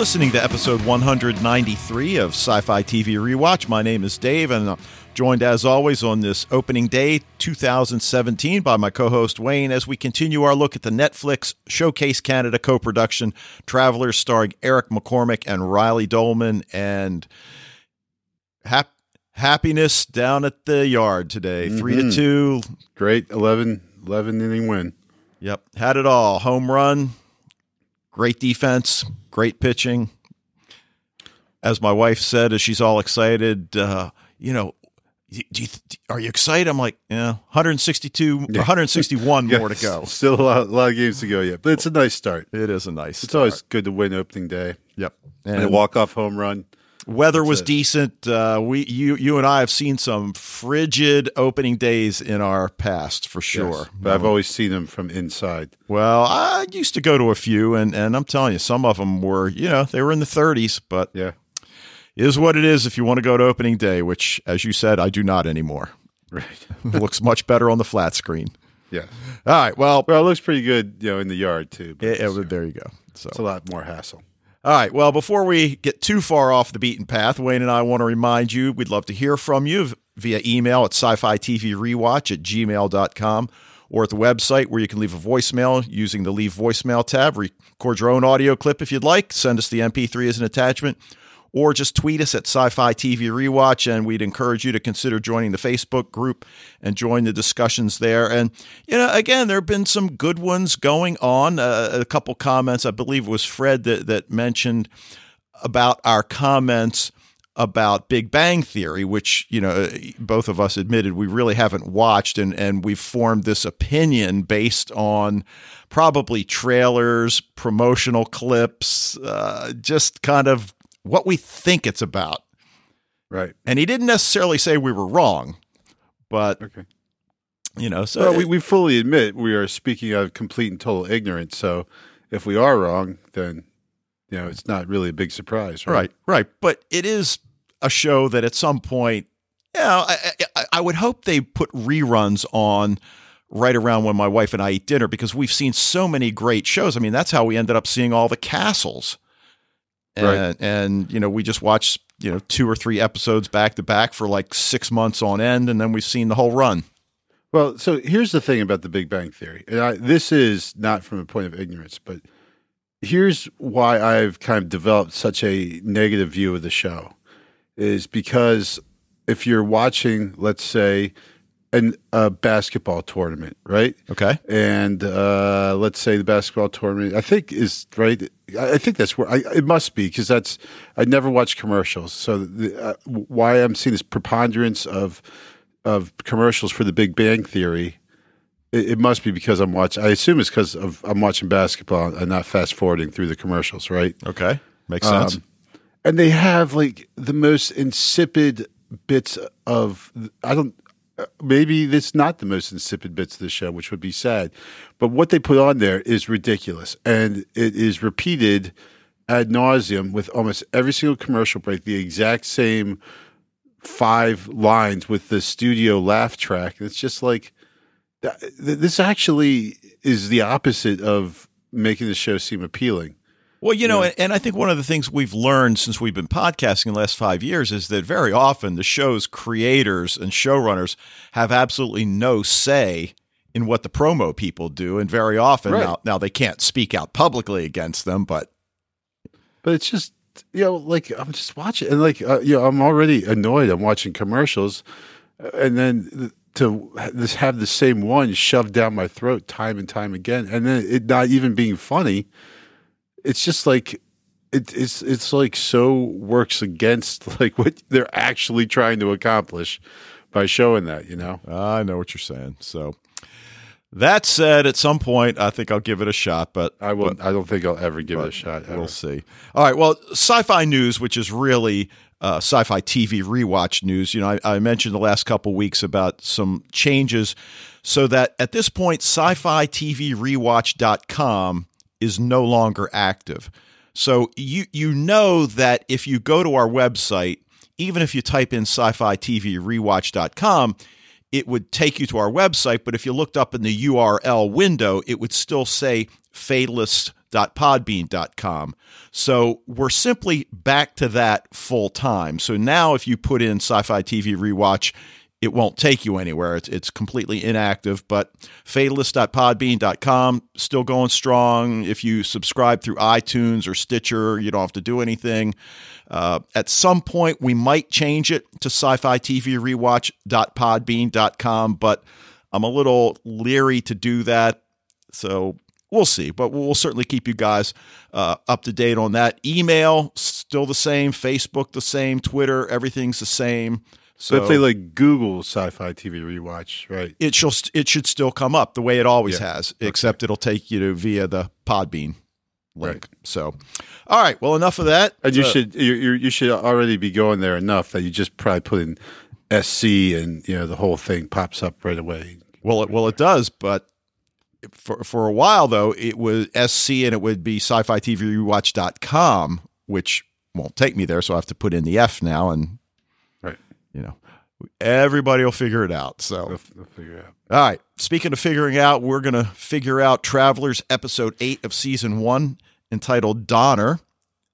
listening to episode 193 of Sci-Fi TV Rewatch. My name is Dave, and I'm joined, as always, on this opening day 2017 by my co-host Wayne as we continue our look at the Netflix Showcase Canada co-production Travelers, starring Eric McCormick and Riley Dolman, and happiness down at the yard today. 3-2. Great 11 inning win. Yep. Had it all. Home run. Great defense, great pitching. As my wife said, as she's all excited, are you excited? I'm like, yeah, 162, yeah. 161 more to go. Still a lot of games to go yet, but it's a nice start. It is a nice start. It's always good to win opening day. Yep. And a walk-off home run. Weather was decent. You and I have seen some frigid opening days in our past, for sure. Yes, but I've always seen them from inside. Well, I used to go to a few, and I'm telling you, some of them were, they were in the 30s, but yeah, it is what it is if you want to go to opening day, which, as you said, I do not anymore. Right. It looks much better on the flat screen. Yeah. All right. Well, it looks pretty good, in the yard, too. There you go. So it's a lot more hassle. All right, well, before we get too far off the beaten path, Wayne and I want to remind you we'd love to hear from you via email at scifitvRewatch@gmail.com or at the website where you can leave a voicemail using the Leave Voicemail tab. Record your own audio clip if you'd like. Send us the MP3 as an attachment, or just tweet us at Sci-Fi TV Rewatch, and we'd encourage you to consider joining the Facebook group and join the discussions there. And, again, there have been some good ones going on. A couple comments, I believe it was Fred that mentioned about our comments about Big Bang Theory, which, both of us admitted we really haven't watched, and we've formed this opinion based on probably trailers, promotional clips, just kind of what we think it's about. Right. And he didn't necessarily say we were wrong, but so we fully admit we are speaking out of complete and total ignorance. So if we are wrong, then, it's not really a big surprise. Right. But it is a show that at some point, I would hope they put reruns on right around when my wife and I eat dinner, because we've seen so many great shows. I mean, that's how we ended up seeing all the Castles. Right. And we just watched, 2 or 3 episodes back to back for like 6 months on end, and then we've seen the whole run. Well, so here's the thing about the Big Bang Theory. And this is not from a point of ignorance, but here's why I've kind of developed such a negative view of the show, is because if you're watching, let's say, a basketball tournament, right? Okay. And let's say the basketball tournament, I think is right. I think that's where it must be, because I never watch commercials. So why I'm seeing this preponderance of commercials for the Big Bang Theory, it must be because I'm watching. I assume it's because I'm watching basketball and not fast forwarding through the commercials, right? Okay, makes sense. And they have like the most insipid bits of maybe it's not the most insipid bits of the show, which would be sad, but what they put on there is ridiculous, and it is repeated ad nauseum with almost every single commercial break, the exact same 5 lines with the studio laugh track. It's just like, this actually is the opposite of making the show seem appealing. Well, and I think one of the things we've learned since we've been podcasting in the last 5 years is that very often the show's creators and showrunners have absolutely no say in what the promo people do. And very often now they can't speak out publicly against them, but it's just, I'm just watching, and I'm already annoyed. I'm watching commercials, and then to have the same one shoved down my throat time and time again, and then it not even being funny. It's just like it's like so works against like what they're actually trying to accomplish by showing that, I know what you're saying. So that said, at some point I think I'll give it a shot, but I will. I don't think I'll ever give it a shot. We'll see. All right. Well, sci-fi news, which is really sci-fi TV rewatch news. I mentioned the last couple weeks about some changes, so that at this point, scifitvRewatch.com is no longer active. So you know that if you go to our website, even if you type in scifitvRewatch.com, it would take you to our website, but if you looked up in the URL window, it would still say Fatalist Podbean.com. So we're simply back to that full time. So now if you put in Sci-Fi TV Rewatch, it won't take you anywhere. It's completely inactive, but fatalist.podbean.com still going strong. If you subscribe through iTunes or Stitcher, you don't have to do anything. At some point we might change it to sci-fi TV rewatch.podbean.com, but I'm a little leery to do that. So we'll see, but we'll certainly keep you guys up to date on that. Email, still the same. Facebook, the same. Twitter, everything's the same. So if they like Google Sci-Fi TV Rewatch, right? It should still come up the way it always has, except it'll take you to via the Podbean link. Right. So, all right. Well, enough of that. And you should already be going there enough that you just probably put in SC and the whole thing pops up right away. Well, it does, but. For a while, though, it was SC and it would be sci-fi TV rewatch.com, which won't take me there. So I have to put in the F now. And, everybody will figure it out. So they'll figure it out. All right. Speaking of figuring out, we're going to figure out Travelers episode 8 of season 1 entitled Donner.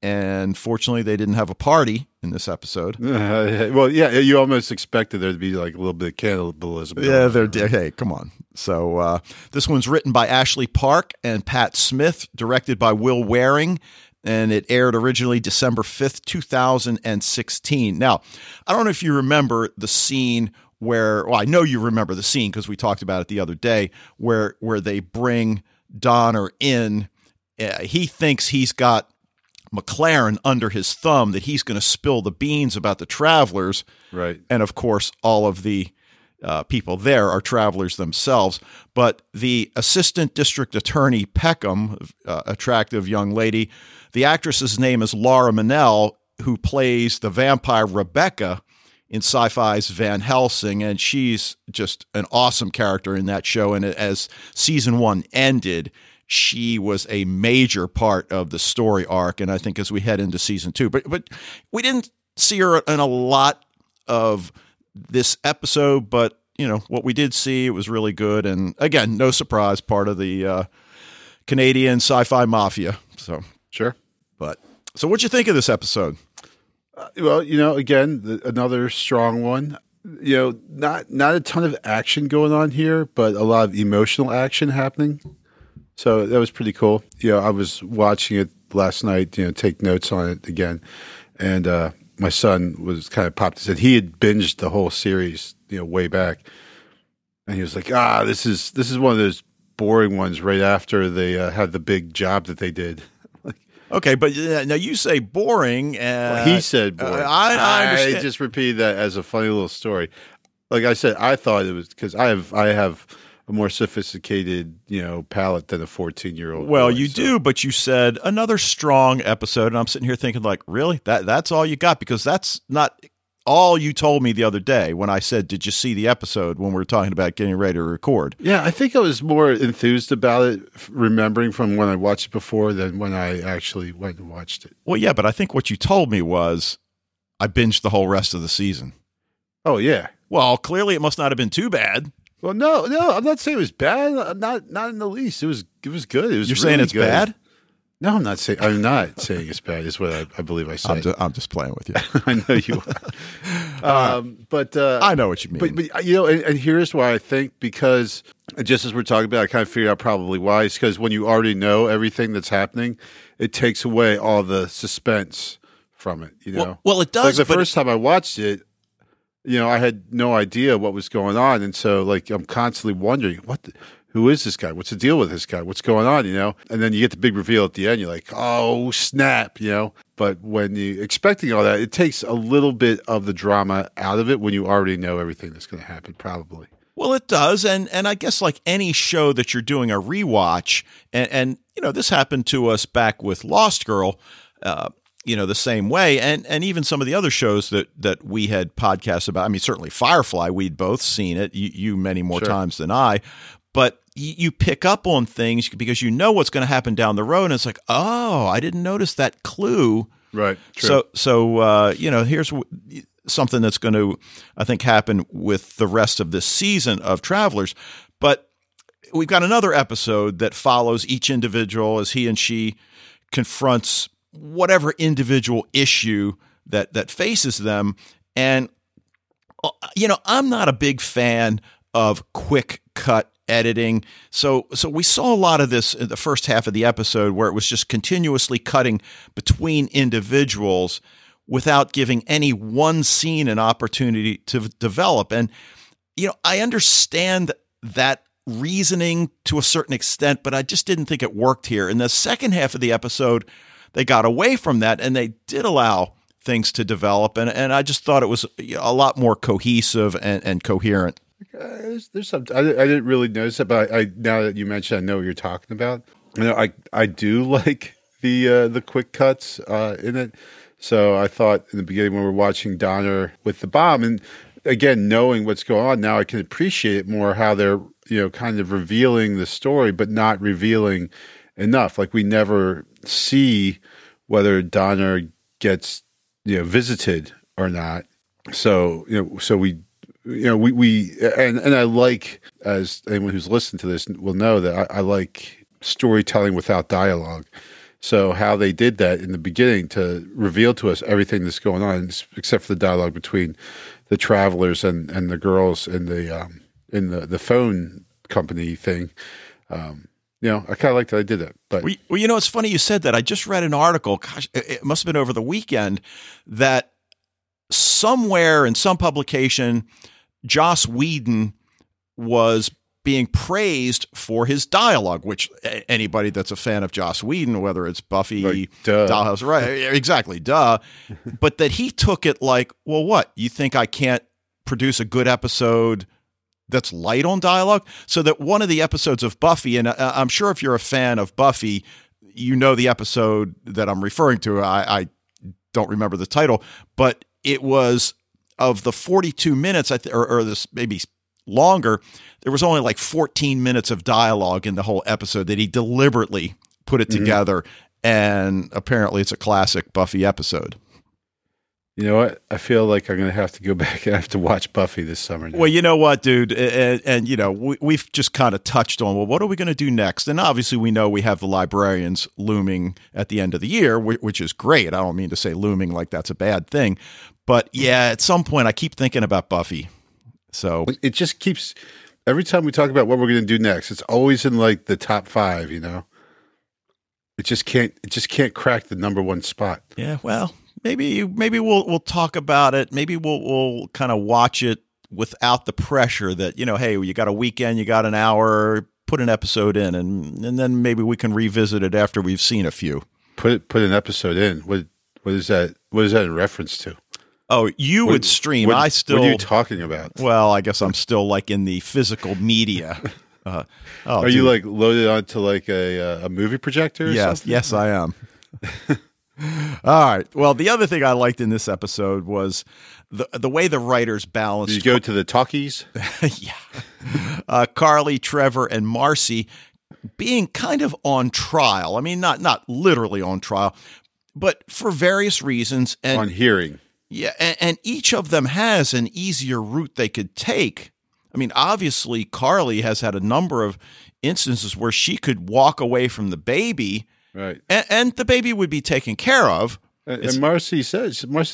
And fortunately, they didn't have a party in this episode. Well, yeah, you almost expected there to be like a little bit of cannibalism. Yeah, hey, come on. So this one's written by Ashley Park and Pat Smith, directed by Will Waring, and it aired originally December 5th, 2016. Now, I don't know if you remember the scene where, well, I know you remember the scene because we talked about it the other day, where they bring Donner in. He thinks he's got McLaren under his thumb, that he's going to spill the beans about the Travelers. Right. And of course, all of the people there are Travelers themselves. But the assistant district attorney, Peckham, attractive young lady, the actress's name is Laura Minnell, who plays the vampire Rebecca in Sci-Fi's Van Helsing. And she's just an awesome character in that show. And as season 1 ended, she was a major part of the story arc, and I think as we head into season 2. But we didn't see her in a lot of this episode, but, what we did see, it was really good. And, again, no surprise, part of the Canadian sci-fi mafia. So sure. So what'd you think of this episode? Well, again, another strong one. Not a ton of action going on here, but a lot of emotional action happening. So that was pretty cool. I was watching it last night, take notes on it again. And my son was kind of popped his head. He had binged the whole series, way back. And he was like, this is one of those boring ones right after they had the big job that they did. Okay, but now you say boring. He said boring. I understand. I just repeated that as a funny little story. Like I said, I thought it was because I have a more sophisticated, palate than a 14-year-old. Well, boy, you do, but you said another strong episode, and I'm sitting here thinking, like, really? That's all you got? Because that's not all you told me the other day when I said, did you see the episode when we were talking about getting ready to record? Yeah, I think I was more enthused about it, remembering from when I watched it before than when I actually went and watched it. Well, yeah, but I think what you told me was I binged the whole rest of the season. Oh, yeah. Well, clearly it must not have been too bad. Well, no, I'm not saying it was bad. I'm not in the least. It was good. It was. You're really saying it's good. Bad? No, I'm not saying it's bad. Is what I believe I said. I'm just playing with you. I know you are. But I know what you mean. But and here's why I think, because just as we're talking about, I kind of figured out probably why. It's because when you already know everything that's happening, it takes away all the suspense from it. Well, it does. Like first time I watched it, I had no idea what was going on, and so I'm constantly wondering who is this guy? What's the deal with this guy? What's going on? And then you get the big reveal at the end. You're like, oh snap! But when you're expecting all that, it takes a little bit of the drama out of it when you already know everything that's going to happen, probably. Well, it does, and I guess like any show that you're doing a rewatch, and this happened to us back with Lost Girl. The same way. And even some of the other shows that we had podcasts about, I mean, certainly Firefly, we'd both seen it, you many more times than I, but you pick up on things because you know what's going to happen down the road. And it's like, oh, I didn't notice that clue. Right. True. So here's something that's going to, I think, happen with the rest of this season of Travelers, but we've got another episode that follows each individual as he and she confronts whatever individual issue that faces them. And, you know, I'm not a big fan of quick cut editing. So we saw a lot of this in the first half of the episode where it was just continuously cutting between individuals without giving any one scene an opportunity to develop. And, you know, I understand that reasoning to a certain extent, but I just didn't think it worked here. In the second half of the episode, they got away from that and they did allow things to develop. And I just thought it was a lot more cohesive and coherent. There's something I didn't really notice it, but I now that you mentioned, I know what you're talking about. You know, I do like the quick cuts in it. So I thought in the beginning when we were watching Donner with the bomb, and again knowing what's going on now, I can appreciate it more how they're, you know, kind of revealing the story, but not revealing enough. Like we never see whether Donner gets, you know, visited or not. So we I like, as anyone who's listened to this will know, that I like storytelling without dialogue. So how they did that in the beginning to reveal to us everything that's going on, except for the dialogue between the travelers and the girls in the phone company thing. You know, I kind of like that I did that. But well, you know, it's funny you said that. I just read an article, gosh, it must have been over the weekend, that somewhere in some publication, Joss Whedon was being praised for his dialogue, which anybody that's a fan of Joss Whedon, whether it's Buffy, like, Dollhouse, right? Exactly, duh. But that he took it like, well, what? You think I can't produce a good episode that's light on dialogue? So that one of the episodes of Buffy, and I'm sure if you're a fan of Buffy, you know the episode that I'm referring to. I don't remember the title, but it was of the 42 minutes, or this maybe longer, there was only like 14 minutes of dialogue in the whole episode that he deliberately put it together. And apparently it's a classic Buffy episode. You know what? I feel like I'm going to have to go back and have to watch Buffy this summer now. Well, you know what, dude? And you know, we've just kind of touched on, well, what are we going to do next? And obviously we know we have The Librarians looming at the end of the year, which is great. I don't mean to say looming like that's a bad thing, but yeah, at some point I keep thinking about Buffy. So it just keeps, every time we talk about what we're going to do next, it's always in like the top five, you know, it just can't crack the number one spot. Yeah. Well, Maybe we'll talk about it. Maybe we'll kind of watch it without the pressure that, you know, hey, you got a weekend, you got an hour, put an episode in, and then maybe we can revisit it after we've seen a few. Put an episode in. What is that? What is that in reference to? Oh, you would stream. What are you talking about? Well, I guess I'm still like in the physical media. You like loaded onto like a movie projector? Or something? Yes, I am. All right. Well, the other thing I liked in this episode was the way the writers balanced. Did you go to the talkies? Yeah. Carly, Trevor, and Marcy being kind of on trial. I mean, not literally on trial, but for various reasons. And, on hearing. Yeah. And each of them has an easier route they could take. I mean, obviously, Carly has had a number of instances where she could walk away from the baby. Right, and the baby would be taken care of. And Marcy's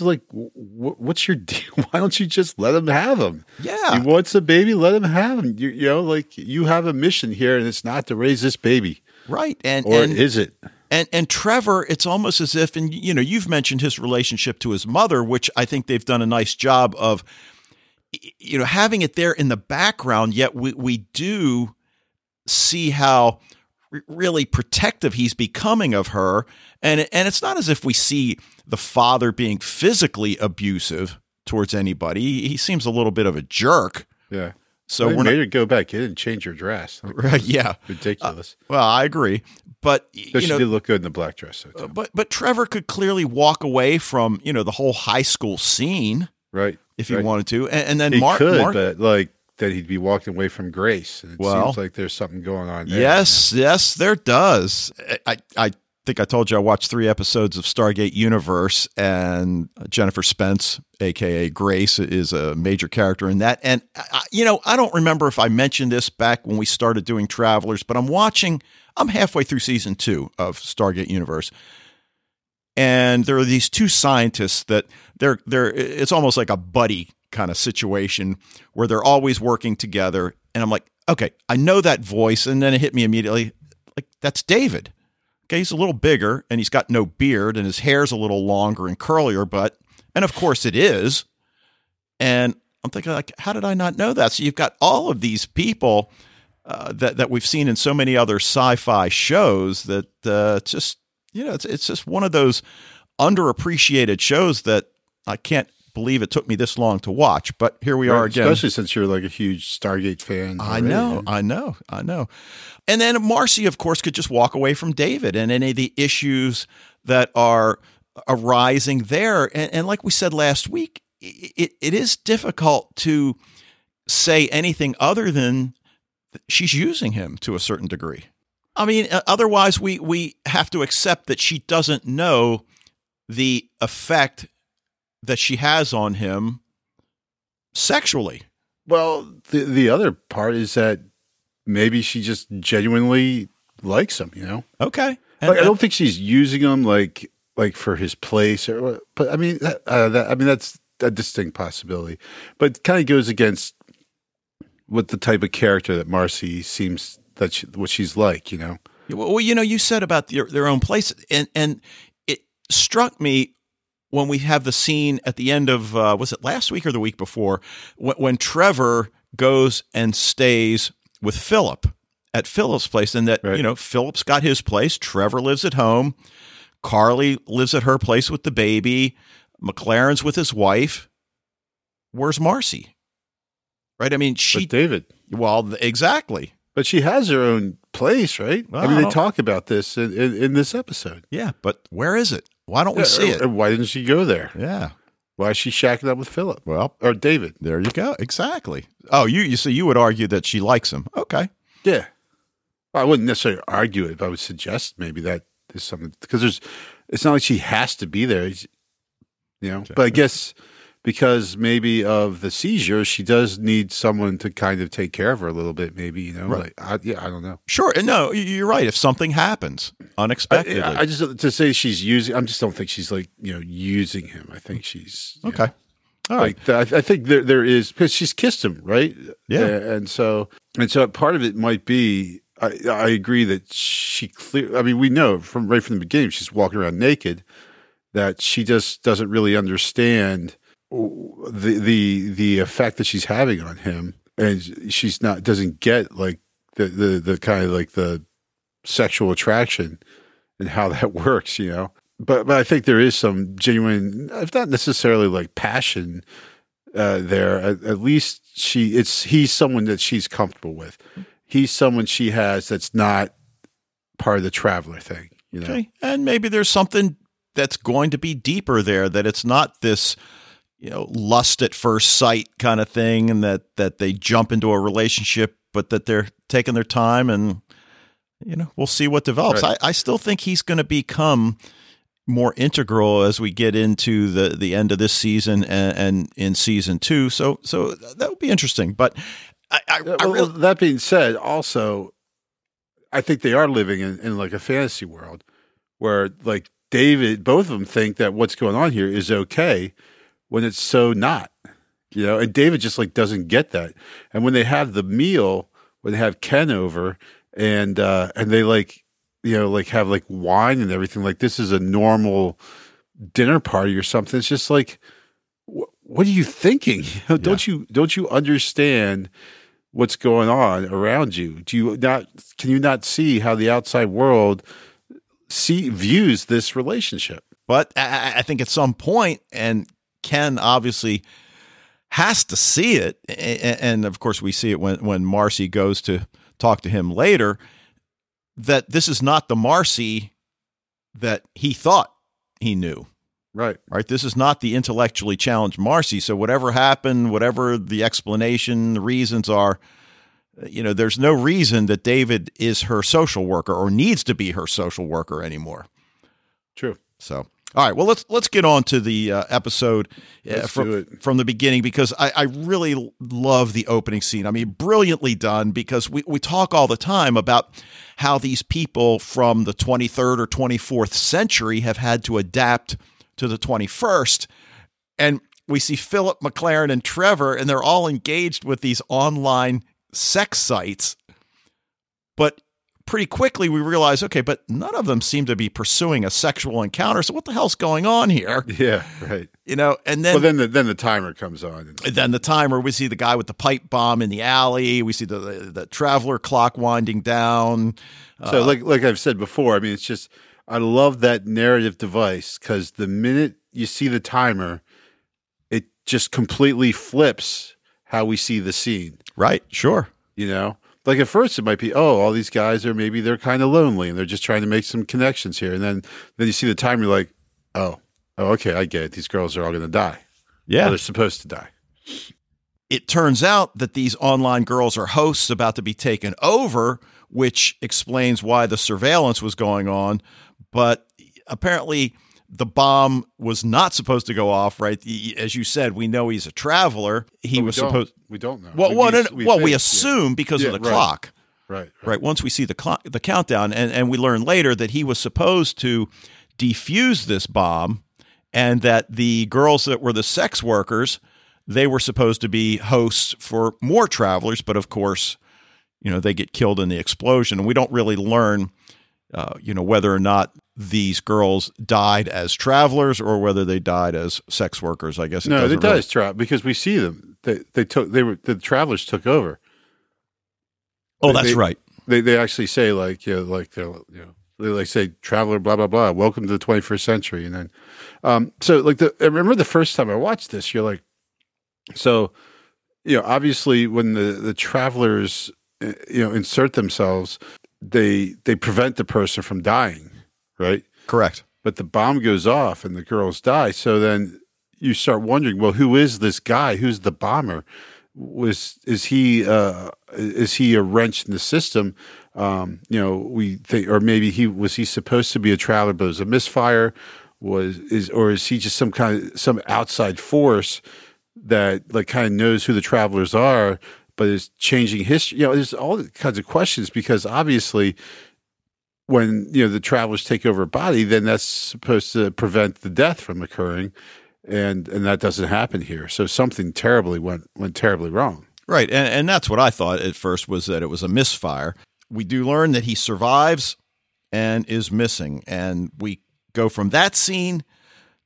like, "What's your deal? Why don't you just let him have him? Yeah, he wants a baby. Let him have him. You know, like you have a mission here, and it's not to raise this baby, right? Or is it? And Trevor, it's almost as if, and you know, you've mentioned his relationship to his mother, which I think they've done a nice job of, you know, having it there in the background. Yet we do see how really protective he's becoming of her, and it's not as if we see the father being physically abusive towards anybody. He seems a little bit of a jerk. Yeah. So we made her go back. He didn't change her dress. Right. Yeah. Ridiculous. Well, I agree, but you know, she did look good in the black dress. So but Trevor could clearly walk away from, you know, the whole high school scene, right? If he wanted to, and then Mark could, but like. That he'd be walking away from Grace. And it seems like there's something going on there. Yes, there does. I think I told you I watched 3 episodes of Stargate Universe, and Jennifer Spence, a.k.a. Grace, is a major character in that. And, I don't remember if I mentioned this back when we started doing Travelers, but I'm halfway through season 2 of Stargate Universe. And there are these 2 scientists that it's almost like a buddy kind of situation where they're always working together. And I'm like, okay, I know that voice. And then it hit me immediately. Like, that's David. Okay. He's a little bigger and he's got no beard and his hair's a little longer and curlier, and of course it is. And I'm thinking, like, how did I not know that? So you've got all of these people that we've seen in so many other sci-fi shows that it's just one of those underappreciated shows that I can't believe it took me this long to watch, but here we are again. Especially since you're like a huge Stargate fan. I know. And then Marcy, of course, could just walk away from David and any of the issues that are arising there. And like we said last week, it is difficult to say anything other than she's using him to a certain degree. I mean, otherwise we have to accept that she doesn't know the effect that she has on him sexually. Well, the other part is that maybe she just genuinely likes him, Okay. And I don't think she's using him like for his place but I mean, that's a distinct possibility, but it kind of goes against what the type of character that Marcy seems what she's like, Well, you said about their own place, and it struck me when we have the scene at the end of, was it last week or the week before, when Trevor goes and stays with Philip at Philip's place, and that, right. Philip's got his place, Trevor lives at home, Carly lives at her place with the baby, McLaren's with his wife. Where's Marcy? Right? I mean, but David. Well, exactly. But she has her own place, right? Well, they talk about this in this episode. Yeah, but where is it? Why don't we see it? Why didn't she go there? Yeah. Why is she shacking up with Philip? Well, or David. There you go. Exactly. Oh, you see, you would argue that she likes him. Okay. Yeah. Well, I wouldn't necessarily argue it, but I would suggest maybe that is something, because it's not like she has to be there, Exactly. But I guess because maybe of the seizure, she does need someone to kind of take care of her a little bit, maybe, Right. I don't know. Sure. No, you're right. If something happens unexpectedly. I just, to say she's using, I just don't think she's like, using him. I think she's. Okay. All right. I think there is, because she's kissed him, right? Yeah. And so part of it might be, I agree that she clearly, I mean, we know right from the beginning, she's walking around naked, that she just doesn't really understand the effect that she's having on him, and she's not doesn't get like the kind of like the sexual attraction and how that works, But I think there is some genuine, if not necessarily like passion there. At least he's someone that she's comfortable with. He's someone she has that's not part of the traveler thing, Okay, and maybe there's something that's going to be deeper there, that it's not this. Lust at first sight kind of thing, and that they jump into a relationship, but that they're taking their time, and, we'll see what develops. Right. I still think he's going to become more integral as we get into the end of this season and in season 2. So that would be interesting. But that being said, also, I think they are living in like a fantasy world where like David, both of them think that what's going on here is okay, when it's so not, and David just like doesn't get that. And when they have the meal, when they have Ken over and they like, like have like wine and everything, like this is a normal dinner party or something. It's just like, what are you thinking? Don't you understand what's going on around you? Can you not see how the outside world views this relationship? But I think at some point, and Ken obviously has to see it, and of course we see it when Marcy goes to talk to him later, that this is not the Marcy that he thought he knew. Right. This is not the intellectually challenged Marcy. So whatever happened, whatever the explanation, the reasons are, there's no reason that David is her social worker or needs to be her social worker anymore. True. So, all right, well, let's get on to the episode from the beginning, because I really love the opening scene. I mean, brilliantly done, because we talk all the time about how these people from the 23rd or 24th century have had to adapt to the 21st. And we see Philip, McLaren, and Trevor, and they're all engaged with these online sex sites. But pretty quickly we realize, okay, but none of them seem to be pursuing a sexual encounter. So what the hell's going on here? Yeah, right. You know, and then the timer comes on. Then the timer, we see the guy with the pipe bomb in the alley. We see the traveler clock winding down. So like I've said before, I mean, it's just, I love that narrative device, because the minute you see the timer, it just completely flips how we see the scene. Right. Sure. You know, like at first it might be, oh, all these guys are, maybe they're kind of lonely and they're just trying to make some connections here. And then you see the timer, you're like, oh, okay, I get it. These girls are all going to die. Yeah. Or they're supposed to die. It turns out that these online girls are hosts about to be taken over, which explains why the surveillance was going on. But apparently the bomb was not supposed to go off, right? As you said, we know he's a traveler. We don't know. We assume because of the clock. Right. Once we see the countdown, and we learn later that he was supposed to defuse this bomb, and that the girls that were the sex workers, they were supposed to be hosts for more travelers. But of course, you know, they get killed in the explosion, and we don't really learn, you know, whether or not these girls died as travelers or whether they died as sex workers. I guess no, they died as travelers, because we see them. The travelers took over. Right. They actually say, like, you know, like they're, you know, they like say traveler blah blah blah. Welcome to the 21st century. And then, so like I remember the first time I watched this, you're like, so, you know, obviously when the travelers, you know, insert themselves, they prevent the person from dying. Right? Correct. But the bomb goes off and the girls die. So then you start wondering, well, who is this guy? Who's the bomber? Is he a wrench in the system? You know, we think, or maybe was he supposed to be a traveler, but it was a misfire? Is he just some outside force that like kind of knows who the travelers are, but is changing history? You know, there's all kinds of questions, because obviously, when, you know, the travelers take over a body, then that's supposed to prevent the death from occurring, and that doesn't happen here. So something terribly went terribly wrong. Right, and that's what I thought at first, was that it was a misfire. We do learn that he survives and is missing, and we go from that scene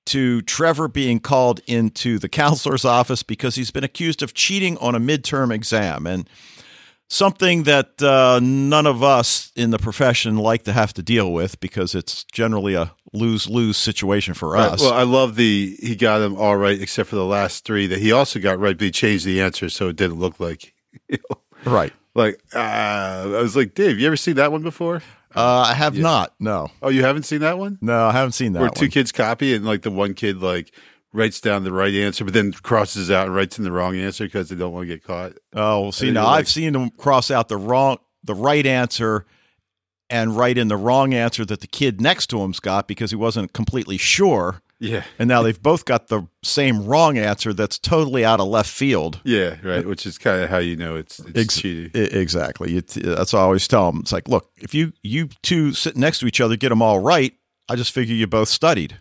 to Trevor being called into the counselor's office because he's been accused of cheating on a midterm exam, and something that none of us in the profession like to have to deal with, because it's generally a lose-lose situation for us. Right. Well, I love he got them all right except for the last three that he also got right, but he changed the answer so it didn't look like, you know, right. Like, I was like, Dave, you ever seen that one before? I have not, no. Oh, you haven't seen that one? No, I haven't seen that one. Where two kids copy and like the one kid like writes down the right answer, but then crosses out and writes in the wrong answer because they don't want to get caught. Oh, see, now I've seen them cross out the right answer and write in the wrong answer that the kid next to him's got because he wasn't completely sure. Yeah. And now they've both got the same wrong answer that's totally out of left field. Yeah, right, which is kind of how you know it's cheating. Exactly. That's what I always tell them. It's like, look, if you two sit next to each other, get them all right, I just figure you both studied.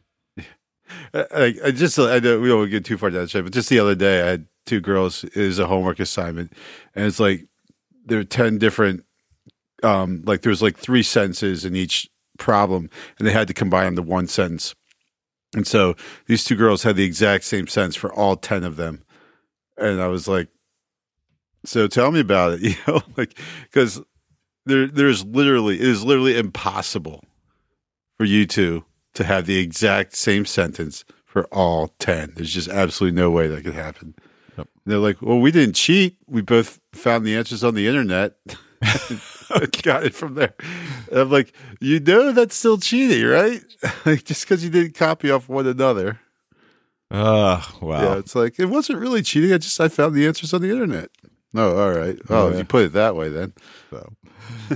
I know we don't get too far down the track, but just the other day I had two girls, it was a homework assignment, and it's like there were 10 different, like there was like three sentences in each problem, and they had to combine them to one sentence. And so these two girls had the exact same sentence for all 10 of them. And I was like, so tell me about it, you know, like, because it is literally impossible for you to have the exact same sentence for all 10. There's just absolutely no way that could happen. Yep. They're like, well, we didn't cheat. We both found the answers on the internet. Okay. Got it from there. And I'm like, you know, that's still cheating, right? Like, just because you didn't copy off one another. Wow. Yeah, it's like, it wasn't really cheating. I found the answers on the internet. No, all right. Oh, yeah. If you put it that way then. So.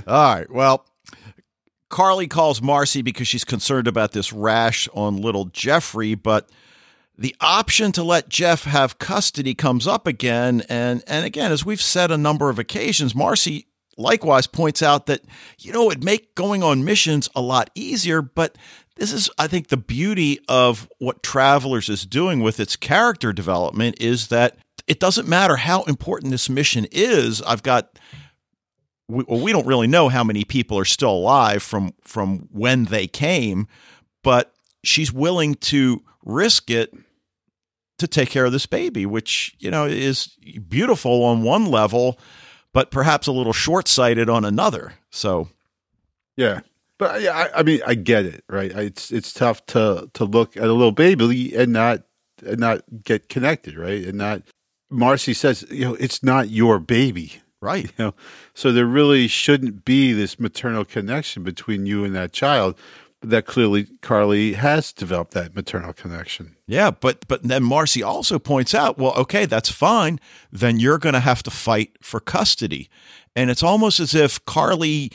All right, well, Carly calls Marcy because she's concerned about this rash on little Jeffrey, but the option to let Jeff have custody comes up again. And again, as we've said a number of occasions, Marcy likewise points out that, you know, it'd make going on missions a lot easier, but this is, I think, the beauty of what Travelers is doing with its character development is that it doesn't matter how important this mission is. I've got... We don't really know how many people are still alive from when they came, but she's willing to risk it to take care of this baby, which, you know, is beautiful on one level, but perhaps a little short-sighted on another. So, yeah, but yeah, I mean, I get it, right? It's tough to look at a little baby and not get connected, right? And not Marcy says, you know, it's not your baby. Right. You know, so there really shouldn't be this maternal connection between you and that child. That clearly Carly has developed that maternal connection. Yeah, but then Marcy also points out, well, okay, that's fine. Then you're going to have to fight for custody. And it's almost as if Carly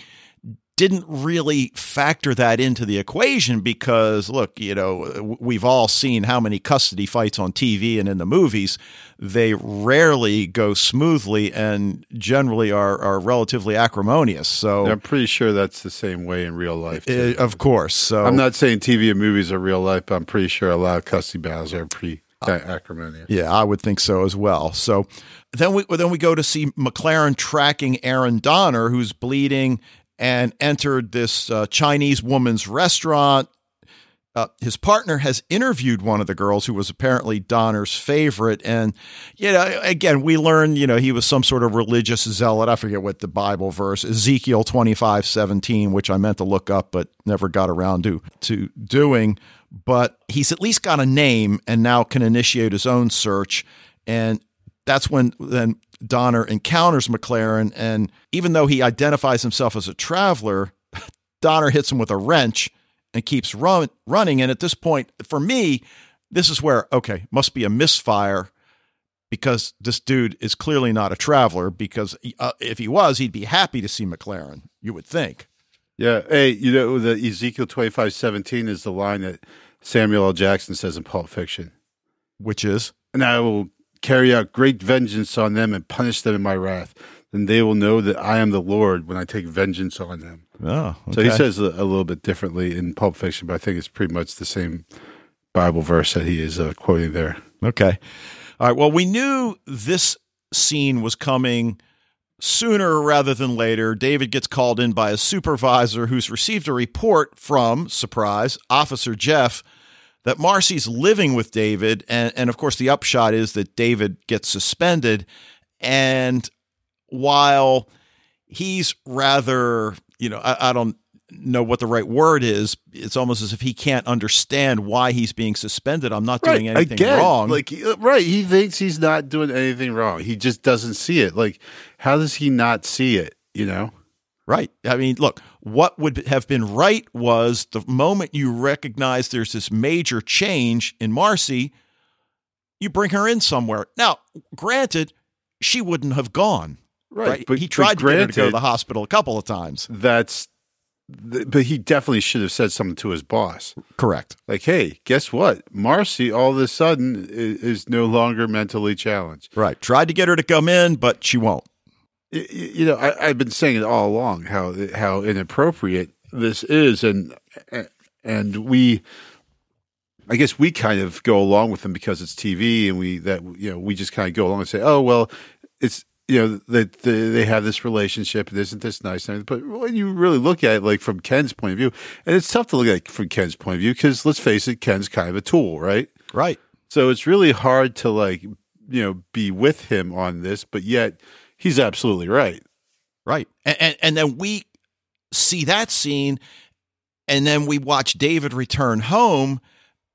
didn't really factor that into the equation because, look, you know, we've all seen how many custody fights on TV and in the movies. They rarely go smoothly and generally are relatively acrimonious. So I'm pretty sure that's the same way in real life. Of course. So I'm not saying TV and movies are real life, but I'm pretty sure a lot of custody battles are pretty acrimonious. Yeah, I would think so as well. So then we go to see McLaren tracking Aaron Donner, who's bleeding, and entered this Chinese woman's restaurant. His partner has interviewed one of the girls who was apparently Donner's favorite. And, you know, again, we learned, you know, he was some sort of religious zealot. I forget what the Bible verse, Ezekiel 25:17, which I meant to look up, but never got around to doing. But he's at least got a name and now can initiate his own search. And that's when then Donner encounters McLaren, and even though he identifies himself as a traveler, Donner hits him with a wrench and keeps running. And at this point, for me, this is where, okay, must be a misfire because this dude is clearly not a traveler, because if he was, he'd be happy to see McLaren, you would think. Yeah. Hey, you know, the Ezekiel 25:17 is the line that Samuel L. Jackson says in Pulp Fiction. Which is? And I will carry out great vengeance on them and punish them in my wrath. Then they will know that I am the Lord when I take vengeance on them. Oh, okay. So he says a little bit differently in Pulp Fiction, but I think it's pretty much the same Bible verse that he is quoting there. Okay. All right. Well, we knew this scene was coming sooner rather than later. David gets called in by a supervisor who's received a report from, surprise, Officer Jeff, that Marcy's living with David, and of course the upshot is that David gets suspended, and while he's rather, you know, I don't know what the right word is, it's almost as if he can't understand why he's being suspended. I'm not doing anything wrong. Like, right, he thinks he's not doing anything wrong. He just doesn't see it. Like, how does he not see it, you know? Right. I mean, look, what would have been right was the moment you recognize there's this major change in Marcy, you bring her in somewhere. Now, granted, she wouldn't have gone. Right. But he tried to get her to go to the hospital a couple of times. But he definitely should have said something to his boss. Correct. Like, hey, guess what? Marcy all of a sudden is no longer mentally challenged. Right. Tried to get her to come in, but she won't. You know, I've been saying it all along how inappropriate this is, and we, I guess we kind of go along with them because it's TV, and we just kind of go along and say, oh well, it's, you know, that they have this relationship, and isn't this nice? But when you really look at it, like from Ken's point of view, and it's tough to look at it from Ken's point of view because let's face it, Ken's kind of a tool, right? Right. So it's really hard to, like, you know, be with him on this, but yet. He's absolutely right. Right. And then we see that scene, and then we watch David return home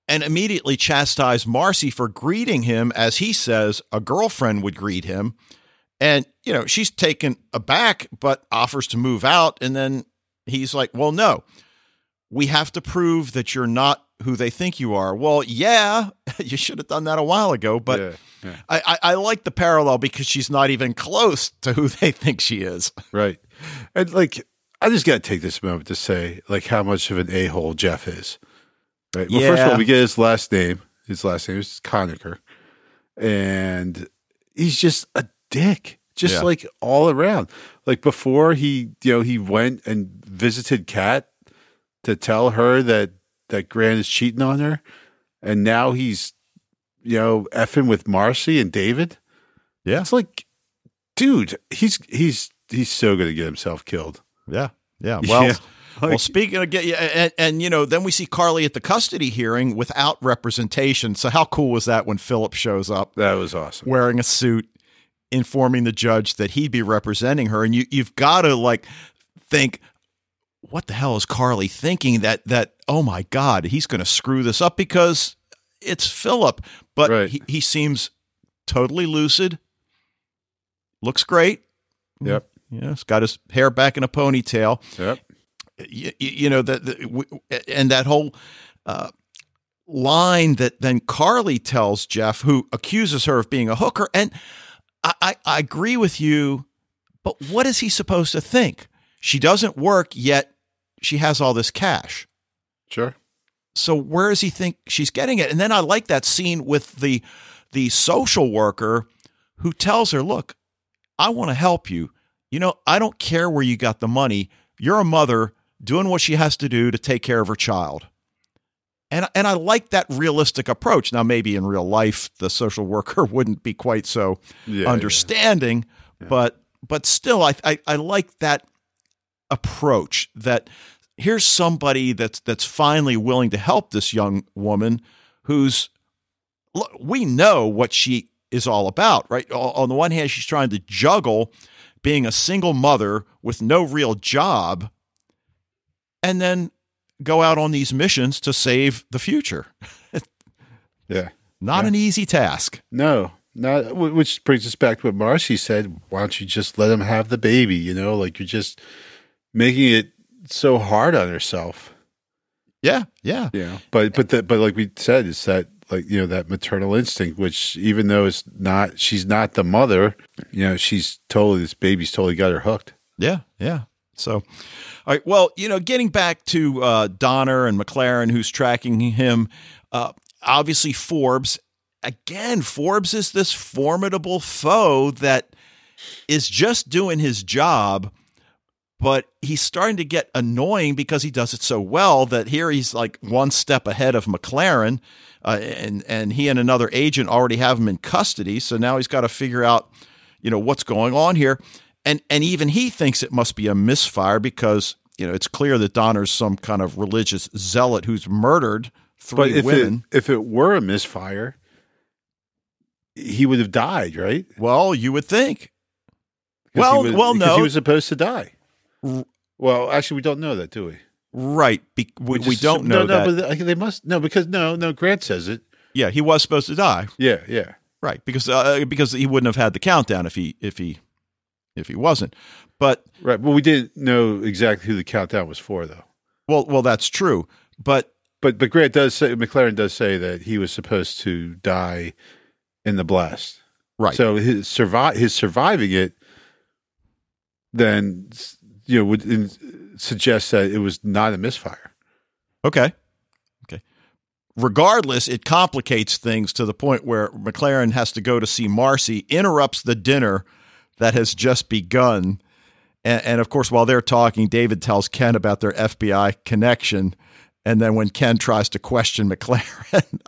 and immediately chastise Marcy for greeting him, as he says a girlfriend would greet him. And, you know, she's taken aback, but offers to move out. And then he's like, well, no, we have to prove that you're not who they think you are. Well, yeah, you should have done that a while ago, but yeah. I like the parallel because she's not even close to who they think she is. Right. And like, I just got to take this moment to say, like, how much of an a-hole Jeff is. Right? Well, first of all, we get his last name. His last name is Conacher. And he's just a dick, just like all around. Like before he, you know, he went and visited Kat to tell her that Grant is cheating on her. And now he's, you know, effing with Marcy and David. Yeah. It's like, dude, he's so going to get himself killed. Yeah. Yeah. Well, Well, speaking of, and you know, then we see Carly at the custody hearing without representation. So how cool was that when Philip shows up? That was awesome. Wearing a suit, informing the judge that he'd be representing her. And you've got to like think, what the hell is Carly thinking that, oh my God, he's going to screw this up because it's Philip, but he seems totally lucid. Looks great. Yep. Yeah, he's got his hair back in a ponytail. Yep. You know, and that whole line that then Carly tells Jeff, who accuses her of being a hooker. And I agree with you, but what is he supposed to think? She doesn't work, yet she has all this cash. Sure. So where does he think she's getting it? And then I like that scene with the social worker who tells her, look, I want to help you. You know, I don't care where you got the money. You're a mother doing what she has to do to take care of her child. And I like that realistic approach. Now, maybe in real life, the social worker wouldn't be quite so understanding, but still, I like that approach that here's somebody that's finally willing to help this young woman who's, we know what she is all about, right? On the one hand, she's trying to juggle being a single mother with no real job, and then go out on these missions to save the future. Not an easy task. No, not. Which brings us back to what Marcy said. Why don't you just let him have the baby? You know, like you're just making it so hard on herself. Yeah. You know, but like we said, it's that, like, you know, that maternal instinct, which even though it's not, she's not the mother, you know, this baby's totally got her hooked. Yeah. So, all right. Well, you know, getting back to Donner and McLaren, who's tracking him, obviously Forbes, again, Forbes is this formidable foe that is just doing his job, but he's starting to get annoying because he does it so well that here he's like one step ahead of McLaren. And he and another agent already have him in custody. So now he's got to figure out, you know, what's going on here. And even he thinks it must be a misfire because, you know, it's clear that Donner's some kind of religious zealot who's murdered three women. If it were a misfire, he would have died, right? Well, you would think. No. He was supposed to die. Well, actually, we don't know that, do we? Right. We don't know that. But they must. No, because no, Grant says it. Yeah, he was supposed to die. Yeah. Right, because he wouldn't have had the countdown if he wasn't. But right, but we didn't know exactly who the countdown was for, though. Well, that's true. But Grant does say, McLaren does say that he was supposed to die in the blast. Right. So his surviving it then, you know, would suggests that it was not a misfire. Okay. Regardless, it complicates things to the point where McLaren has to go to see Marcy, interrupts the dinner that has just begun. And of course, while they're talking, David tells Ken about their FBI connection. And then when Ken tries to question McLaren,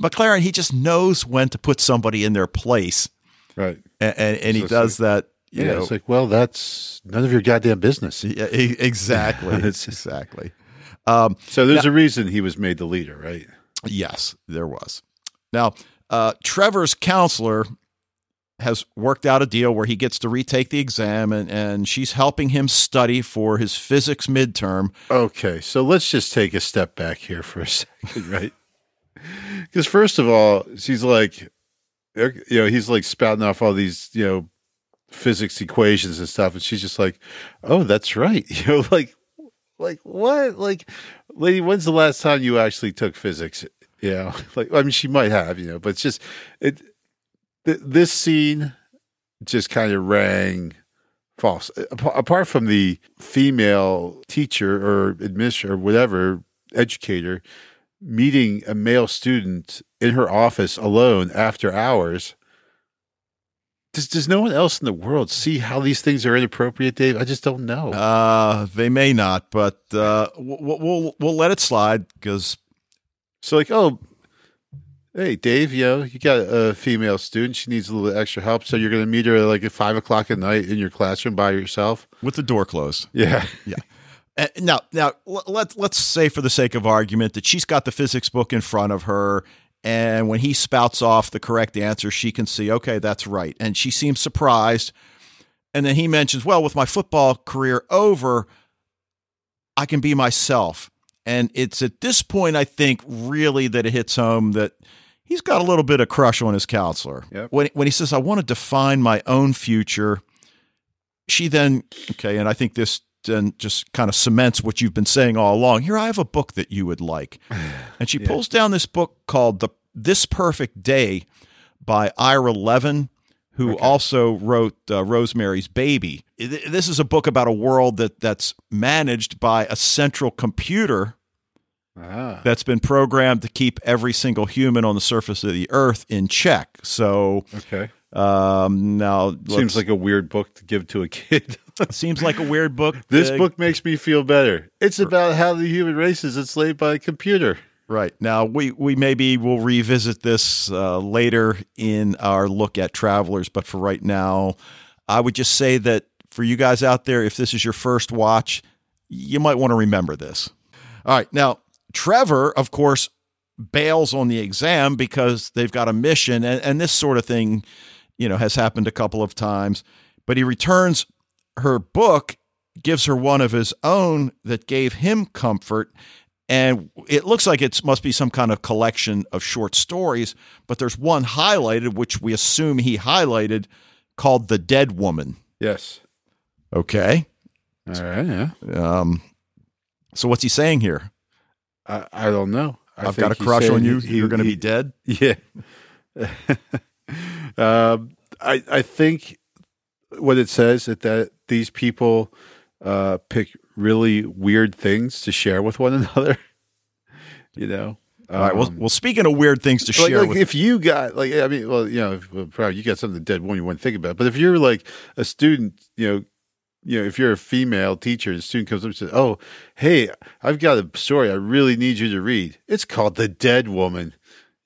McLaren, he just knows when to put somebody in their place. Right. And he does that. You know, it's like, well, that's none of your goddamn business. Yeah, exactly. Exactly. So there's a reason he was made the leader, right? Yes, there was. Now, Trevor's counselor has worked out a deal where he gets to retake the exam, and she's helping him study for his physics midterm. Okay, so let's just take a step back here for a second, right? Because first of all, she's like, you know, he's like spouting off all these, you know, physics equations and stuff, and she's just like, oh, that's right, you know, like what, like, lady, when's the last time you actually took physics? You know, like, I mean, she might have, you know, but it's just this scene just kind of rang false. Apart from the female teacher or administrator or whatever, educator, meeting a male student in her office alone after hours, does no one else in the world see how these things are inappropriate, Dave? I just don't know. They may not, but we'll let it slide because. So like, oh, hey, Dave, you know, you got a female student. She needs a little extra help. So you're going to meet her like at 5 o'clock at night in your classroom by yourself with the door closed. Yeah, yeah. Now let's say for the sake of argument that she's got the physics book in front of her, and when he spouts off the correct answer, she can see, okay, that's right. And she seems surprised. And then he mentions, well, with my football career over, I can be myself. And it's at this point, I think, really that it hits home that he's got a little bit of crush on his counselor. Yep. When he says, I want to define my own future, she then, okay, and I think this and just kind of cements what you've been saying all along. Here, I have a book that you would like. And she pulls down this book called This Perfect Day by Ira Levin, who also wrote Rosemary's Baby. This is a book about a world that's managed by a central computer that's been programmed to keep every single human on the surface of the earth in check. So, now seems like a weird book to give to a kid. Seems like a weird book. This book makes me feel better. It's about how the human race is enslaved by a computer. Right. Now, we maybe will revisit this later in our look at Travelers. But for right now, I would just say that for you guys out there, if this is your first watch, you might want to remember this. All right. Now, Trevor, of course, bails on the exam because they've got a mission. And this sort of thing, you know, has happened a couple of times. But he returns her book, gives her one of his own that gave him comfort. And it looks like it must be some kind of collection of short stories, but there's one highlighted, which we assume he highlighted, called The Dead Woman. Yes. Okay. All right. Yeah. So what's he saying here? I don't know. I've got a crush on you. You're going to be dead. Yeah. I think what it says is that these people pick really weird things to share with one another, you know? All right. Well, speaking of weird things to share with, if you got probably you got something dead woman you wouldn't think about, but if you're like a student, you know, if you're a female teacher and a student comes up and says, oh, hey, I've got a story I really need you to read. It's called The Dead Woman.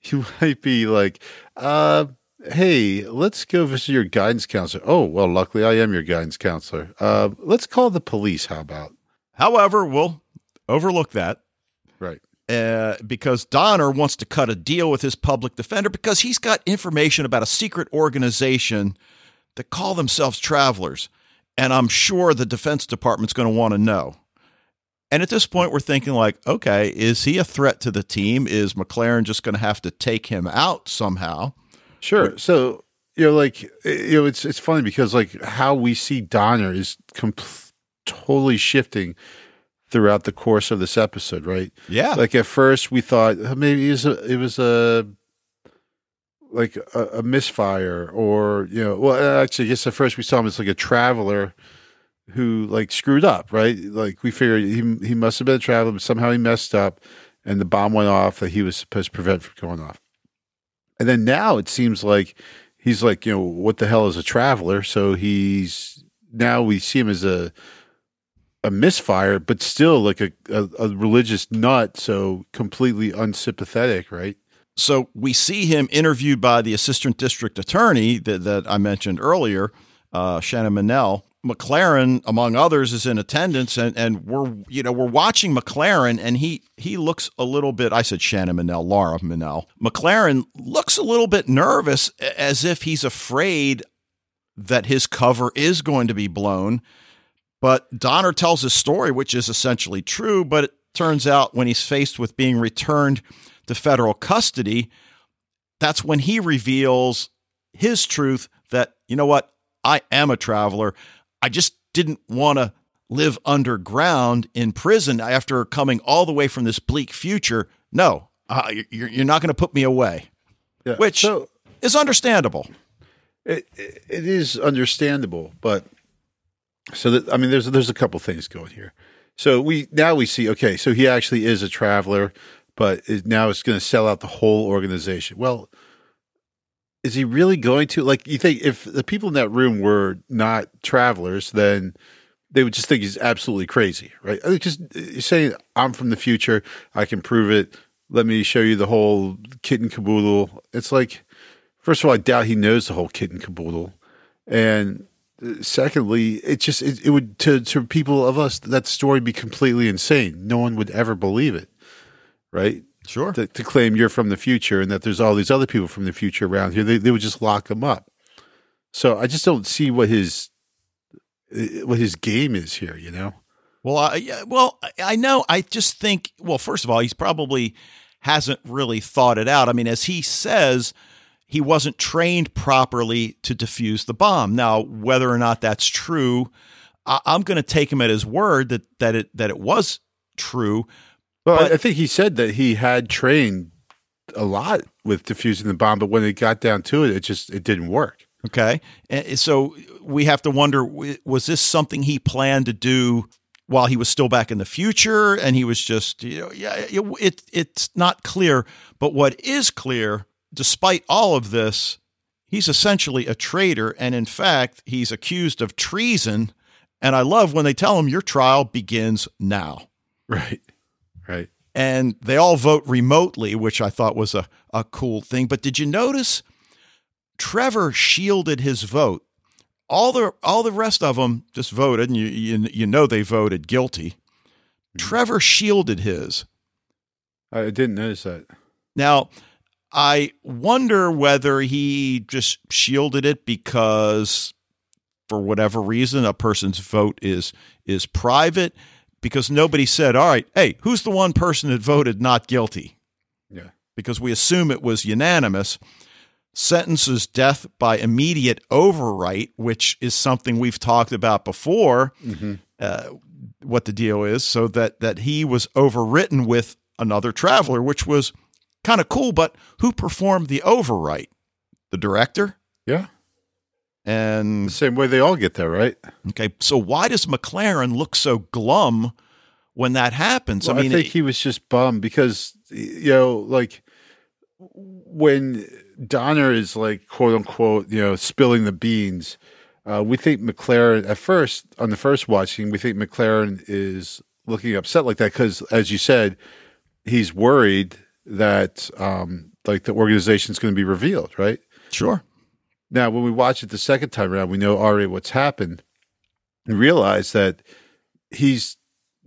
You might be like, hey, let's go visit your guidance counselor. Oh, well, luckily I am your guidance counselor. Let's call the police, how about? However, we'll overlook that. Right. Because Donner wants to cut a deal with his public defender because he's got information about a secret organization that call themselves Travelers. And I'm sure the Defense Department's going to want to know. And at this point, we're thinking like, okay, is he a threat to the team? Is McLaren just going to have to take him out somehow? Sure. So, it's funny because like how we see Donner is totally shifting throughout the course of this episode, right? Yeah. Like at first we thought maybe it was a misfire or, I guess at first we saw him as like a traveler who like screwed up, right? Like we figured he must have been a traveler, but somehow he messed up and the bomb went off that he was supposed to prevent from going off. And then now it seems like he's like, what the hell is a traveler? So now we see him as a misfire, but still like a religious nut. So completely unsympathetic, right? So we see him interviewed by the assistant district attorney that I mentioned earlier, Shannon Minnell. McLaren, among others, is in attendance, and we're watching McLaren, and he looks a little bit. I said Shannon Minnell, Laura Minnell. McLaren looks a little bit nervous, as if he's afraid that his cover is going to be blown. But Donner tells his story, which is essentially true. But it turns out when he's faced with being returned to federal custody, that's when he reveals his truth that, you know what, I am a traveler. I just didn't want to live underground in prison after coming all the way from this bleak future. No, you're not going to put me away, which is understandable. It is understandable, but So that, I mean, there's a couple things going here. So now we see, okay, so he actually is a traveler, but now it's going to sell out the whole organization. Well, is he really going to? Like, you think if the people in that room were not travelers, then they would just think he's absolutely crazy, right? Just saying, I'm from the future, I can prove it, let me show you the whole kit and caboodle. It's like, first of all, I doubt he knows the whole kit and caboodle. And secondly, it would, to people of us, that story would be completely insane. No one would ever believe it, right? Sure. To claim you're from the future and that there's all these other people from the future around here, they would just lock him up. So I just don't see what his game is here, you know? Well, I know. I just think, well, first of all, he's probably hasn't really thought it out. I mean, as he says, he wasn't trained properly to defuse the bomb. Now, whether or not that's true, I'm going to take him at his word that it was true. Well, but I think he said that he had trained a lot with defusing the bomb, but when it got down to it, it didn't work. Okay. And so we have to wonder, was this something he planned to do while he was still back in the future? And he was just, you know, yeah, it's not clear. But what is clear, despite all of this, he's essentially a traitor. And in fact, he's accused of treason. And I love when they tell him your trial begins now. Right. Right. And they all vote remotely, which I thought was a cool thing. But did you notice Trevor shielded his vote? All the rest of them just voted, and you know they voted guilty. Trevor shielded his. I didn't notice that. Now, I wonder whether he just shielded it because, for whatever reason, a person's vote is private, because nobody said, all right, hey, who's the one person that voted not guilty? Yeah. Because we assume it was unanimous. Sentences death by immediate overwrite, which is something we've talked about before, what the deal is, so that he was overwritten with another traveler, which was kind of cool. But who performed the overwrite? The director? Yeah. And the same way they all get there, right? Okay. So why does McLaren look so glum when that happens? Well, I mean, I think he was just bummed because, you know, like when Donner is like, quote unquote, you know, spilling the beans, we think McLaren at first, on the first watching, we think McLaren is looking upset like that because, as you said, he's worried that like the organization's going to be revealed, right? Sure. Now, when we watch it the second time around, we know already what's happened and realize that he's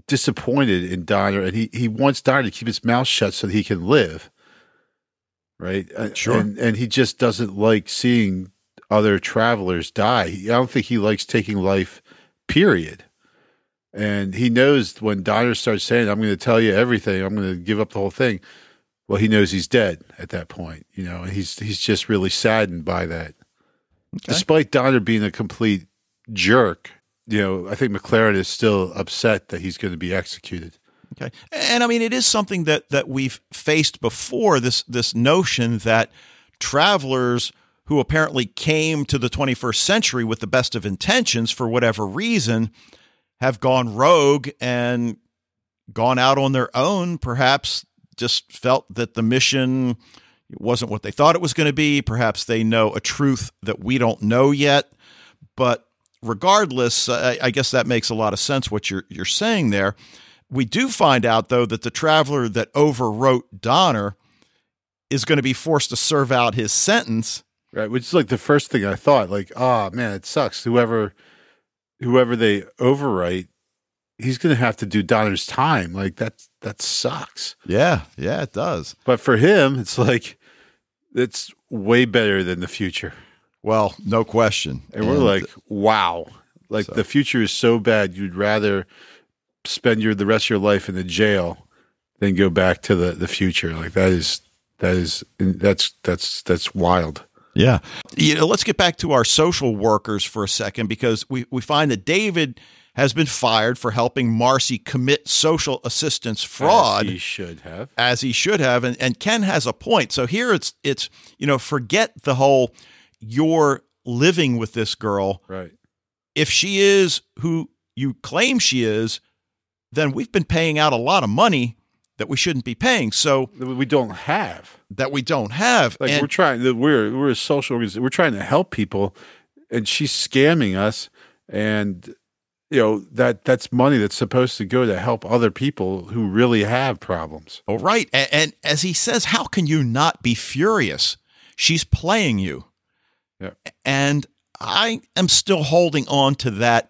disappointed in Donner, and he wants Donner to keep his mouth shut so that he can live. Right. Sure. And he just doesn't like seeing other travelers die. I don't think he likes taking life, period. And he knows when Donner starts saying, I'm going to tell you everything, I'm going to give up the whole thing. Well, he knows he's dead at that point, you know, and he's just really saddened by that. Okay. Despite Donner being a complete jerk, you know, I think McLaren is still upset that he's going to be executed. Okay. And I mean, it is something that we've faced before, this notion that travelers who apparently came to the 21st century with the best of intentions for whatever reason have gone rogue and gone out on their own, perhaps just felt that the mission wasn't what they thought it was going to be. Perhaps they know a truth that we don't know yet. But regardless, I guess that makes a lot of sense what you're saying there. We do find out, though, that the traveler that overwrote Donner is going to be forced to serve out his sentence. Right, which is like the first thing I thought, like, oh, man, it sucks. Whoever they overwrite, he's going to have to do Donner's time. Like, that sucks. Yeah, it does. But for him, it's like, it's way better than the future. Well, no question. And we're like, wow. Like, so the future is so bad, you'd rather spend the rest of your life in the jail then go back to the future. Like that's wild. Yeah. You know, let's get back to our social workers for a second, because we find that David has been fired for helping Marcy commit social assistance fraud. As he should have. And Ken has a point. So here it's, you know, forget the whole, you're living with this girl. Right. if she is who you claim she is, then we've been paying out a lot of money that we shouldn't be paying. So we don't have that. We don't have. Like, and we're trying. We're a social organization. We're trying to help people, and she's scamming us. And you know that's money that's supposed to go to help other people who really have problems. Oh, right. And as he says, how can you not be furious? She's playing you. Yeah. And I am still holding on to that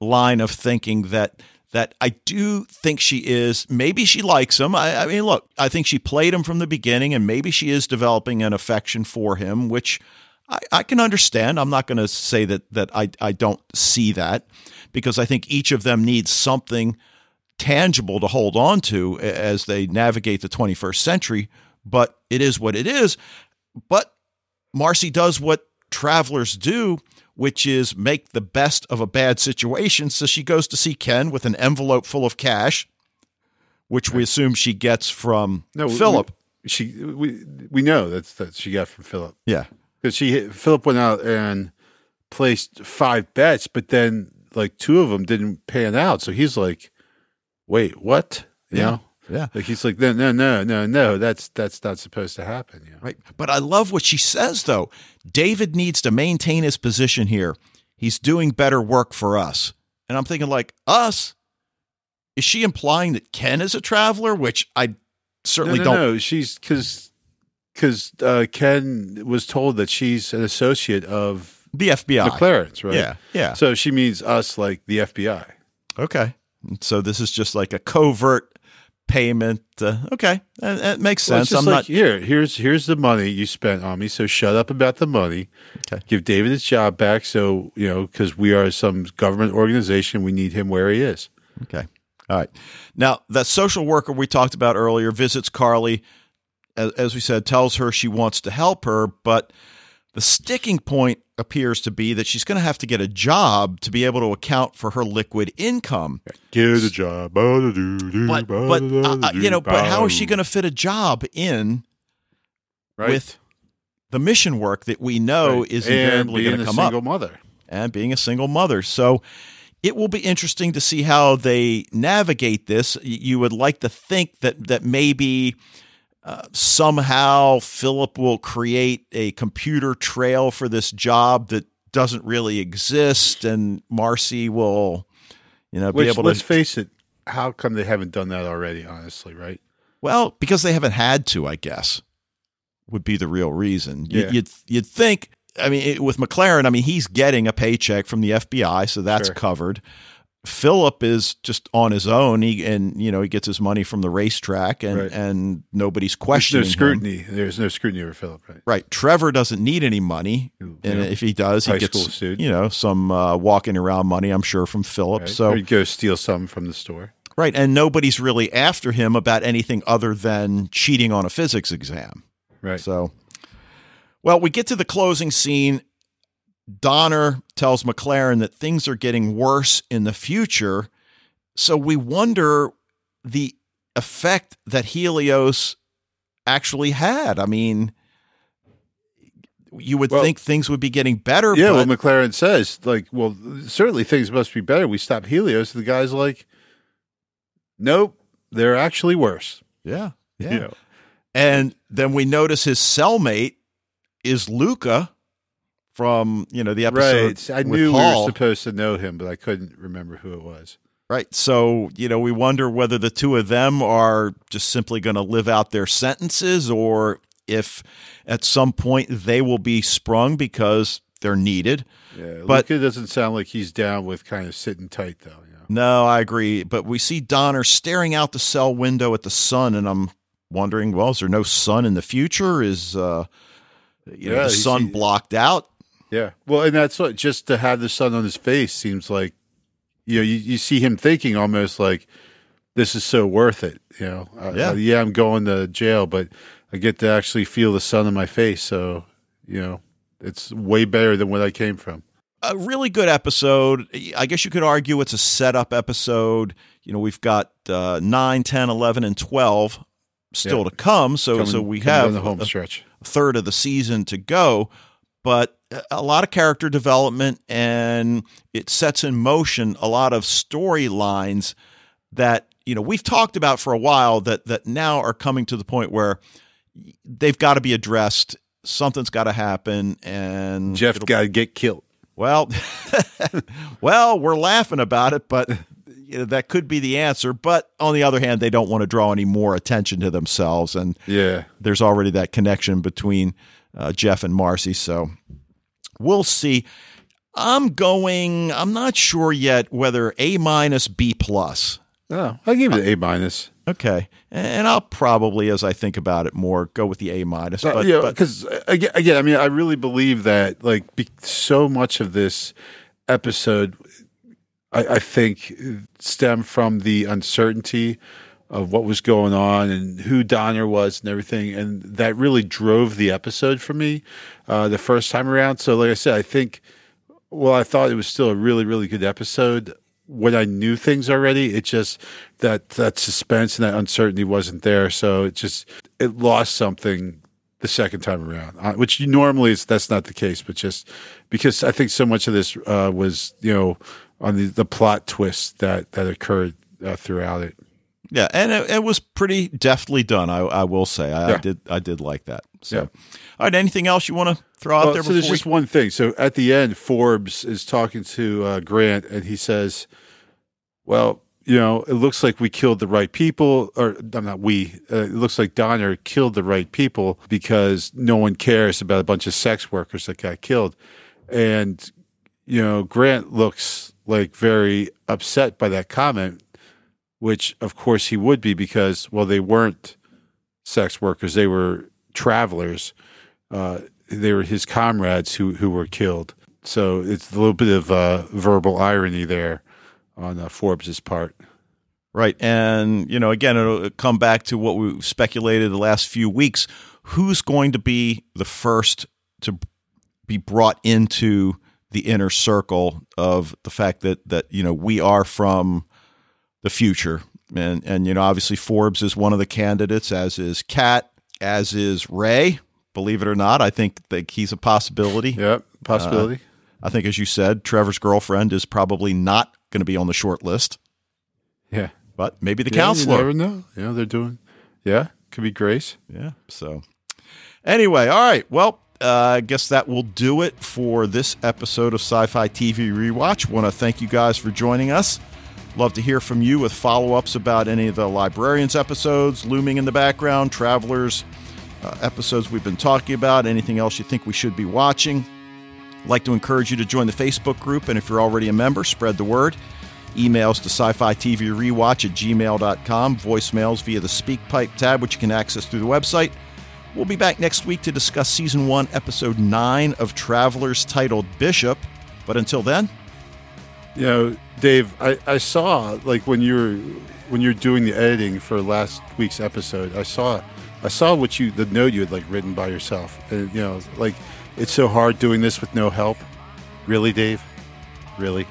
line of thinking that I do think she is. Maybe she likes him. I mean, look, I think she played him from the beginning, and maybe she is developing an affection for him, which I can understand. I'm not going to say that I don't see that, because I think each of them needs something tangible to hold on to as they navigate the 21st century, but it is what it is. But Marcy does what Travelers do, which is make the best of a bad situation. So she goes to see Ken with an envelope full of cash, which we assume she gets from Philip. We know that she got from Philip. Yeah, because Philip went out and placed 5 bets, but then like 2 of them didn't pan out. So he's like, "Wait, what?" You know? Yeah. Like he's like, no, that's not supposed to happen. You know? Right. But I love what she says though. David needs to maintain his position here. He's doing better work for us. And I'm thinking, like, us? Is she implying that Ken is a traveler? Which I certainly don't. No, she's because Ken was told that she's an associate of the FBI. McLaren's, right? Yeah. Yeah. So she means us, like the FBI. Okay. So this is just like a covert payment. Okay, that makes sense. Well, I'm like, not here. Here's the money you spent on me. So shut up about the money. Okay. Give David his job back. So because we are some government organization, we need him where he is. Okay. All right. Now that social worker we talked about earlier visits Carly, as we said, tells her she wants to help her, but the sticking point appears to be that she's going to have to get a job to be able to account for her liquid income. Get a job. But how is she going to fit a job in with the mission work that we know is invariably going to come up? And being a single mother. So it will be interesting to see how they navigate this. You would like to think that maybe somehow Philip will create a computer trail for this job that doesn't really exist, and Marcy will, be able to. Let's face it. How come they haven't done that already? Honestly, right? Well, because they haven't had to. I guess would be the real reason. Yeah. You'd think. I mean, with McLaren, he's getting a paycheck from the FBI, so that's covered. Philip is just on his own. He gets his money from the racetrack, and nobody's questioning. There's no scrutiny. Him. There's no scrutiny over Philip, right? Right. Trevor doesn't need any money, and if he does, he gets some walking around money, I'm sure, from Philip. Right. So he'd go steal some from the store, right? And nobody's really after him about anything other than cheating on a physics exam, right? So, well, we get to the closing scene. Donner tells McLaren that things are getting worse in the future. So we wonder the effect that Helios actually had. I mean, you would think things would be getting better. Yeah, but McLaren says, certainly things must be better. We stopped Helios. The guy's like, nope, they're actually worse. Yeah. Yeah. You know. And then we notice his cellmate is Luca. From the episode, right? I knew we were supposed to know him, but I couldn't remember who it was. Right, so we wonder whether the two of them are just simply going to live out their sentences, or if at some point they will be sprung because they're needed. Yeah, but it doesn't sound like he's down with kind of sitting tight, though. No, I agree. But we see Donner staring out the cell window at the sun, and I'm wondering, well, is there no sun in the future? Is the sun blocked out? Yeah. Well, and that's what, just to have the sun on his face seems like, you see him thinking almost like, this is so worth it. I'm going to jail, but I get to actually feel the sun on my face. So, it's way better than what I came from. A really good episode. I guess you could argue it's a setup episode. We've got 9, 10, 11, and 12 still to come. So we have the home stretch. A third of the season to go, but a lot of character development, and it sets in motion a lot of storylines that, you know, we've talked about for a while that now are coming to the point where they've got to be addressed. Something's got to happen, and Jeff's got to get killed. Well, well, we're laughing about it, but that could be the answer. But on the other hand, they don't want to draw any more attention to themselves, and yeah, there's already that connection between Jeff and Marcy. So we'll see. I'm not sure yet whether A-, B+. Oh, I'll give it an A-. Okay, and I'll probably, as I think about it more, go with the A-. But because again, I mean, I really believe that so much of this episode, I think, stemmed from the uncertainty of what was going on and who Donner was and everything, and that really drove the episode for me the first time around. So, like I said, I think, well, I thought it was still a really, really good episode. When I knew things already, it just that suspense and that uncertainty wasn't there, so it lost something the second time around. Which normally that's not the case, but just because I think so much of this was on the plot twist that occurred throughout it. Yeah, and it was pretty deftly done. I will say I did like that. So, yeah. All right. Anything else you want to throw out there? So there's just one thing. So at the end, Forbes is talking to Grant, and he says, "Well, it looks like we killed the right people, or I'm not we. It looks like Donner killed the right people because no one cares about a bunch of sex workers that got killed." And Grant looks like very upset by that comment, which of course he would be because, well, they weren't sex workers; they were travelers. They were his comrades who were killed. So it's a little bit of verbal irony there on Forbes's part. Right. And, again, it'll come back to what we speculated the last few weeks. Who's going to be the first to be brought into the inner circle of the fact that we are from the future? And obviously Forbes is one of the candidates, as is Kat, as is Ray. Believe it or not, I think he's a possibility. Yep, possibility. I think, as you said, Trevor's girlfriend is probably not going to be on the short list. Yeah. But maybe the counselor. You never know. They're doing. Yeah, could be Grace. Yeah. So anyway, all right. Well, I guess that will do it for this episode of Sci-Fi TV Rewatch. Want to thank you guys for joining us. Love to hear from you with follow-ups about any of the Librarians episodes, looming in the background, Travelers, episodes we've been talking about, anything else you think we should be watching. I'd like to encourage you to join the Facebook group, and if you're already a member, spread the word. Emails to sci-fi TV rewatch at gmail.com, voicemails via the SpeakPipe tab, which you can access through the website. We'll be back next week to discuss Season 1, Episode 9 of Travelers, titled Bishop. But until then... Dave, I saw, when you're doing the editing for last week's episode, I saw what the note you had written by yourself, and it's so hard doing this with no help. Really, Dave? Really?